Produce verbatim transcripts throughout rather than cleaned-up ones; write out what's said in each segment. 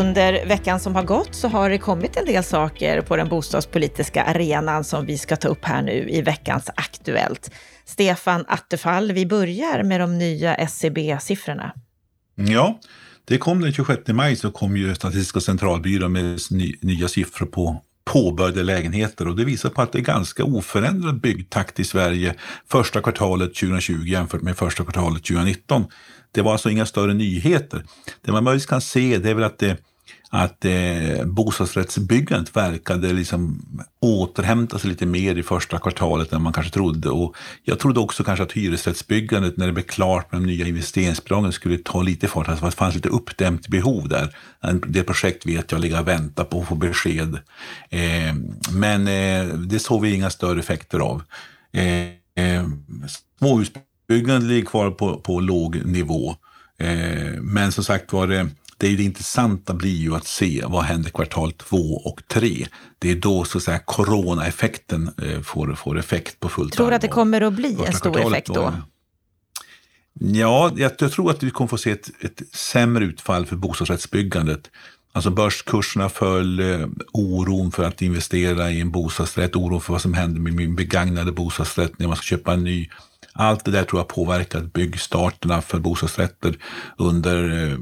Under veckan som har gått så har det kommit en del saker på den bostadspolitiska arenan som vi ska ta upp här nu i veckans Aktuellt. Stefan Attefall, vi börjar med de nya S C B-siffrorna. Ja, det kom den tjugosjätte maj så kom ju Statistiska centralbyrån med nya siffror på påbörjade lägenheter, och det visar på att det är ganska oförändrad byggtakt i Sverige första kvartalet tjugohundratjugo jämfört med första kvartalet tjugonitton. Det var alltså inga större nyheter. Det man möjligtvis kan se det är väl att, det, att eh, bostadsrättsbyggandet verkade liksom återhämta sig lite mer i första kvartalet än man kanske trodde, och jag trodde också kanske att hyresrättsbyggandet när det blev klart med de nya investeringsbidragen skulle ta lite fart, alltså det fanns lite uppdämt behov där. Det projekt vet jag ligger och väntar på att få besked, eh, men eh, det såg vi inga större effekter av. Eh, eh, småhus Byggandet ligger kvar på, på låg nivå. Eh, men som sagt var det, det är ju det intressanta blir ju att se vad händer kvartal två och tre. Det är då så att säga coronaeffekten eh, får, får effekt på fullt. Tror du att det kommer att bli en stor effekt då? då? Ja, jag, jag tror att vi kommer få se ett, ett sämre utfall för bostadsrättsbyggandet. Alltså börskurserna föll, eh, oron för att investera i en bostadsrätt, oron för vad som händer med min begagnade bostadsrätt när man ska köpa en ny. Allt det där tror jag påverkat byggstarterna för bostadsrätter under eh,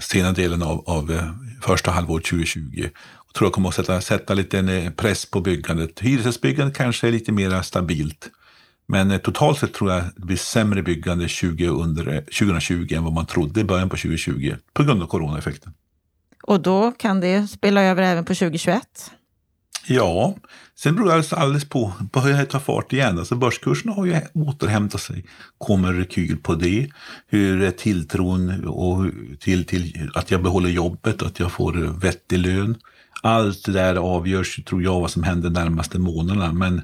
senare delen av, av första halvåret tjugohundratjugo. Jag tror jag kommer att sätta, sätta lite press på byggandet. Hyresrättsbyggandet kanske är lite mer stabilt. Men eh, totalt sett tror jag det blir sämre byggande tjugohundratjugo än vad man trodde i början på tjugohundratjugo på grund av coronaeffekten. Och då kan det spela över även på tjugohundratjugoett? Ja, sen beror det alltså alldeles på börjar ta fart igen. Alltså börskurserna har ju återhämtat sig. Kommer rekyl på det? Hur är tilltron och till, till att jag behåller jobbet, att jag får vettig lön? Allt det där avgörs, tror jag, vad som händer närmaste månaderna. Men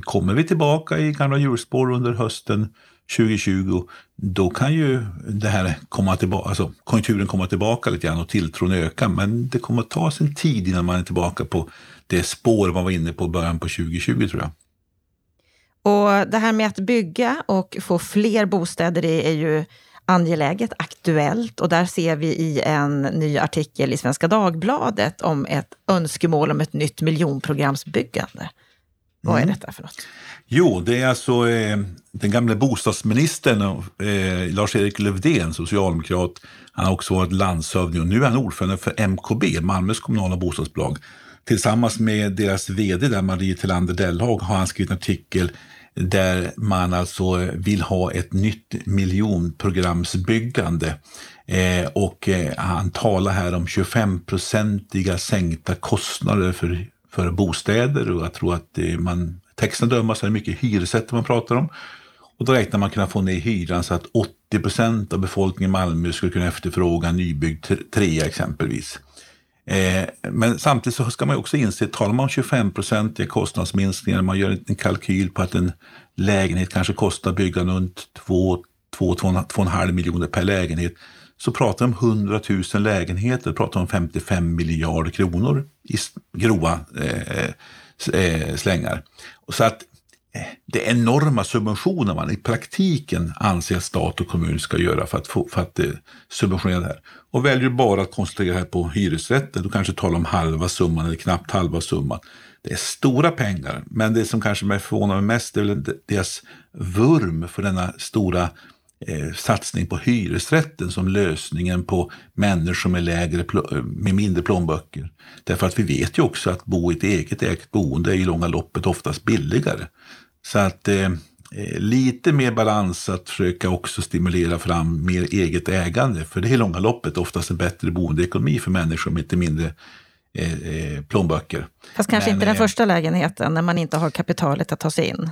kommer vi tillbaka i gamla hjulspår under hösten tjugohundratjugo, då kan ju det här komma tillbaka, alltså konjunkturen komma tillbaka lite grann och tilltron öka, men det kommer att ta sin tid innan man är tillbaka på det spår man var inne på början på tjugohundratjugo, tror jag. Och det här med att bygga och få fler bostäder är ju angeläget, aktuellt, och där ser vi i en ny artikel i Svenska Dagbladet om ett önskemål om ett nytt miljonprogramsbyggande. Vad är detta för något? Jo, det är alltså eh, den gamla bostadsministern eh, Lars-Erik Lövdén, socialdemokrat. Han har också varit landshövding och nu är han ordförande för M K B, Malmös kommunala bostadsbolag. Tillsammans med deras vd där, Marie Tillander Dellhag, har han skrivit en artikel där man alltså vill ha ett nytt miljonprogramsbyggande. Eh, och eh, han talar här om tjugofem procentiga sänkta kostnader för för bostäder, och jag tror att man, texten dömer så är det mycket hyresrätter man pratar om, och då räknar man kunna få ner hyran så att åttio procent av befolkningen i Malmö skulle kunna efterfråga nybyggd trea exempelvis. Eh, men samtidigt så ska man också inse, talar man om tjugofem procent i kostnadsminskningar, man gör en kalkyl på att en lägenhet kanske kostar byggande runt två komma fem miljoner per lägenhet, så pratar om hundratusen lägenheter, pratar om femtiofem miljarder kronor i grova eh, eh, slängar. Och så att eh, det är enorma subventioner man i praktiken anser att stat och kommun ska göra för att, få, för att eh, subventionera det här. Och väljer bara att koncentrera det här på hyresrätter, då kanske talar om halva summan eller knappt halva summan. Det är stora pengar, men det som kanske förvånar mig mest är väl deras vurm för denna stora Eh, satsning på hyresrätten som lösningen på människor med, lägre pl- med mindre plånböcker. Därför att vi vet ju också att bo i ett eget ägt boende är i långa loppet oftast billigare. Så att eh, lite mer balans, att försöka också stimulera fram mer eget ägande, för det är i långa loppet oftast en bättre boendeekonomi för människor med lite mindre eh, plånböcker. Fast kanske Men, inte den eh, första lägenheten när man inte har kapitalet att ta sig in.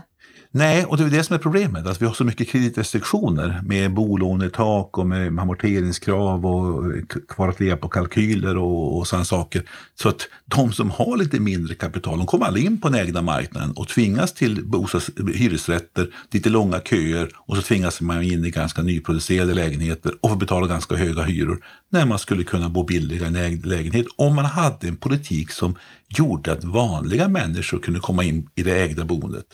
Nej, och det är det som är problemet. Alltså, vi har så mycket kreditrestriktioner med bolånetak och med amorteringskrav och kvar att leva på kalkyler och, och sådana saker. Så att de som har lite mindre kapital, de kommer aldrig in på den egna marknaden och tvingas till bostads- hyresrätter, lite långa köer, och så tvingas man in i ganska nyproducerade lägenheter och får betala ganska höga hyror när man skulle kunna bo billigare i en ägd lägenhet om man hade en politik som gjorde att vanliga människor kunde komma in i det ägda boendet.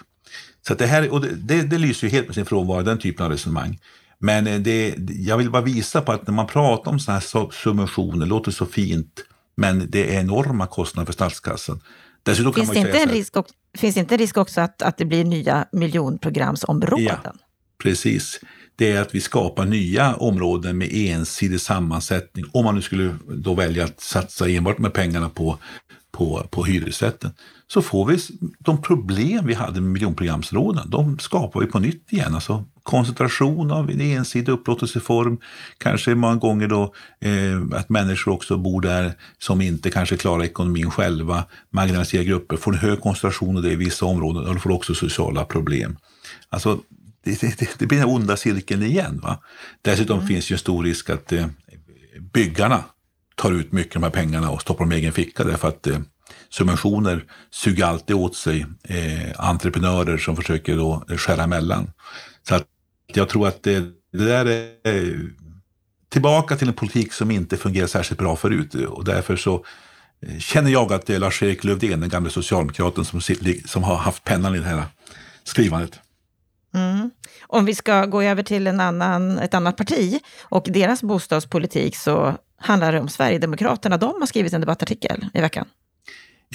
Så att det här, och det, det, det lyser ju helt med sin frånvaro, den typen av resonemang. Men det, jag vill bara visa på att när man pratar om sådana här subventioner, låter så fint, men det är enorma kostnader för statskassan. Dessutom finns, kan man det inte en risk också, finns det inte en risk också att, att det blir nya miljonprogramsområden? Ja, precis. Det är att vi skapar nya områden med ensidig sammansättning, om man nu skulle då välja att satsa enbart med pengarna på, på, på hyresrätten. Så får vi de problem vi hade med miljonprogramsråden, de skapar vi på nytt igen. Alltså koncentration av en ensidig upplåtelseform, kanske många gånger då eh, att människor också bor där som inte kanske klarar ekonomin själva, marginaliserade grupper, får en hög koncentration av det i vissa områden och får också sociala problem. Alltså det, det, det blir den onda cirkeln igen, va? Dessutom mm. finns ju en stor risk att eh, byggarna tar ut mycket av de här pengarna och stoppar dem i egen ficka, därför att eh, subventioner suger alltid åt sig eh, entreprenörer som försöker då skära emellan. Så att jag tror att det, det där är tillbaka till en politik som inte fungerar särskilt bra förut, och därför så känner jag att det är Lars-Erik Lövdén, den gamla socialdemokraten, som, som har haft pennan i det här skrivandet. Mm. Om vi ska gå över till en annan, ett annat parti och deras bostadspolitik, så handlar det om Sverigedemokraterna. De har skrivit en debattartikel i veckan.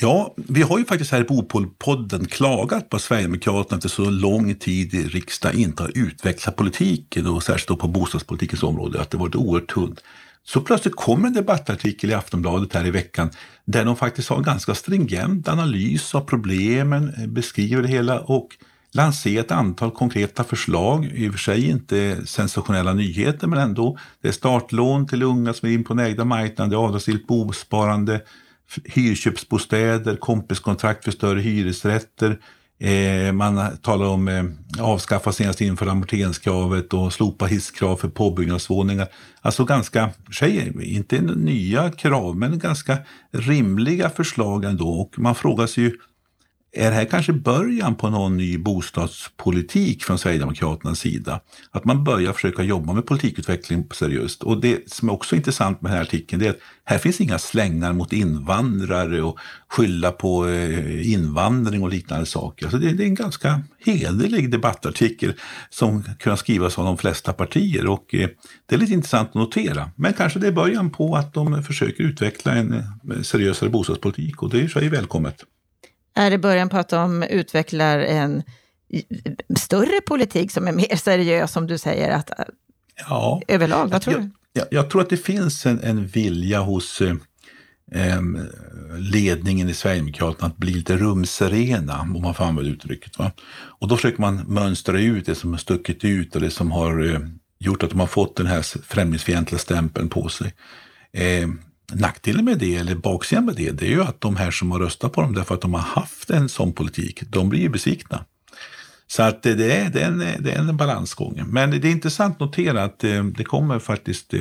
Ja, vi har ju faktiskt här i Bopolpodden klagat på Sverigedemokraterna efter så lång tid i riksdagen inte har utvecklat politiken, och särskilt då på bostadspolitikens område, att det varit oerhört tunt. Så plötsligt kommer en debattartikel i Aftonbladet här i veckan där de faktiskt har en ganska stringent analys av problemen, beskriver det hela och lanserar ett antal konkreta förslag. I och för sig inte sensationella nyheter, men ändå. Det är startlån till unga som är in på den ägda marknaden, det är avdragsgillt bosparande, hyrköpsbostäder, kompiskontrakt för större hyresrätter, eh, man talar om eh, avskaffa senast inför amorteringskravet och slopa hisskrav för påbyggnadsvåningar. Alltså ganska, tjejer, inte nya krav, men ganska rimliga förslag ändå, och man frågar sig ju, är det här kanske början på någon ny bostadspolitik från Sverigedemokraternas sida? Att man börjar försöka jobba med politikutveckling seriöst. Och det som är också intressant med den här artikeln, det är att här finns inga slängar mot invandrare och skylla på invandring och liknande saker. Alltså det, det är en ganska hederlig debattartikel som kan skrivas av de flesta partier, och det är lite intressant att notera. Men kanske det är början på att de försöker utveckla en seriösare bostadspolitik, och det är ju välkommet. Är det början på att de utvecklar en större politik som är mer seriös, som du säger, att ja, överlag? Vad tror jag, jag, jag tror att det finns en, en vilja hos eh, ledningen i Sverigedemokraterna att bli lite rumserena, om man får använda uttrycket. Va? Och då försöker man mönstra ut det som har stuckit ut och det som har eh, gjort att de har fått den här främlingsfientliga stämpeln på sig. Eh, Nackdelen med det, eller baksidan med det, det är ju att de här som har röstat på dem därför att de har haft en sån politik, de blir ju besvikna. Så att det är, det är, en, det är en balansgång. Men det är intressant att notera att det kommer faktiskt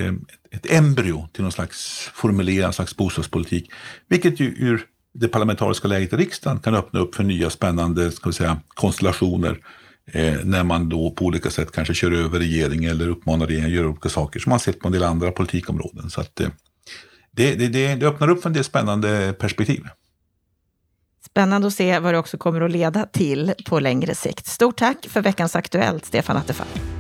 ett embryo till någon slags formulerad slags bostadspolitik, vilket ju ur det parlamentariska läget i riksdagen kan öppna upp för nya spännande, ska vi säga, konstellationer, när man då på olika sätt kanske kör över regeringen eller uppmanar regeringen att göra olika saker som man sett på en del andra politikområden. Så att Det, det, det, det öppnar upp för en del spännande perspektiv. Spännande att se vad det också kommer att leda till på längre sikt. Stort tack för veckans Aktuellt, Stefan Attefall.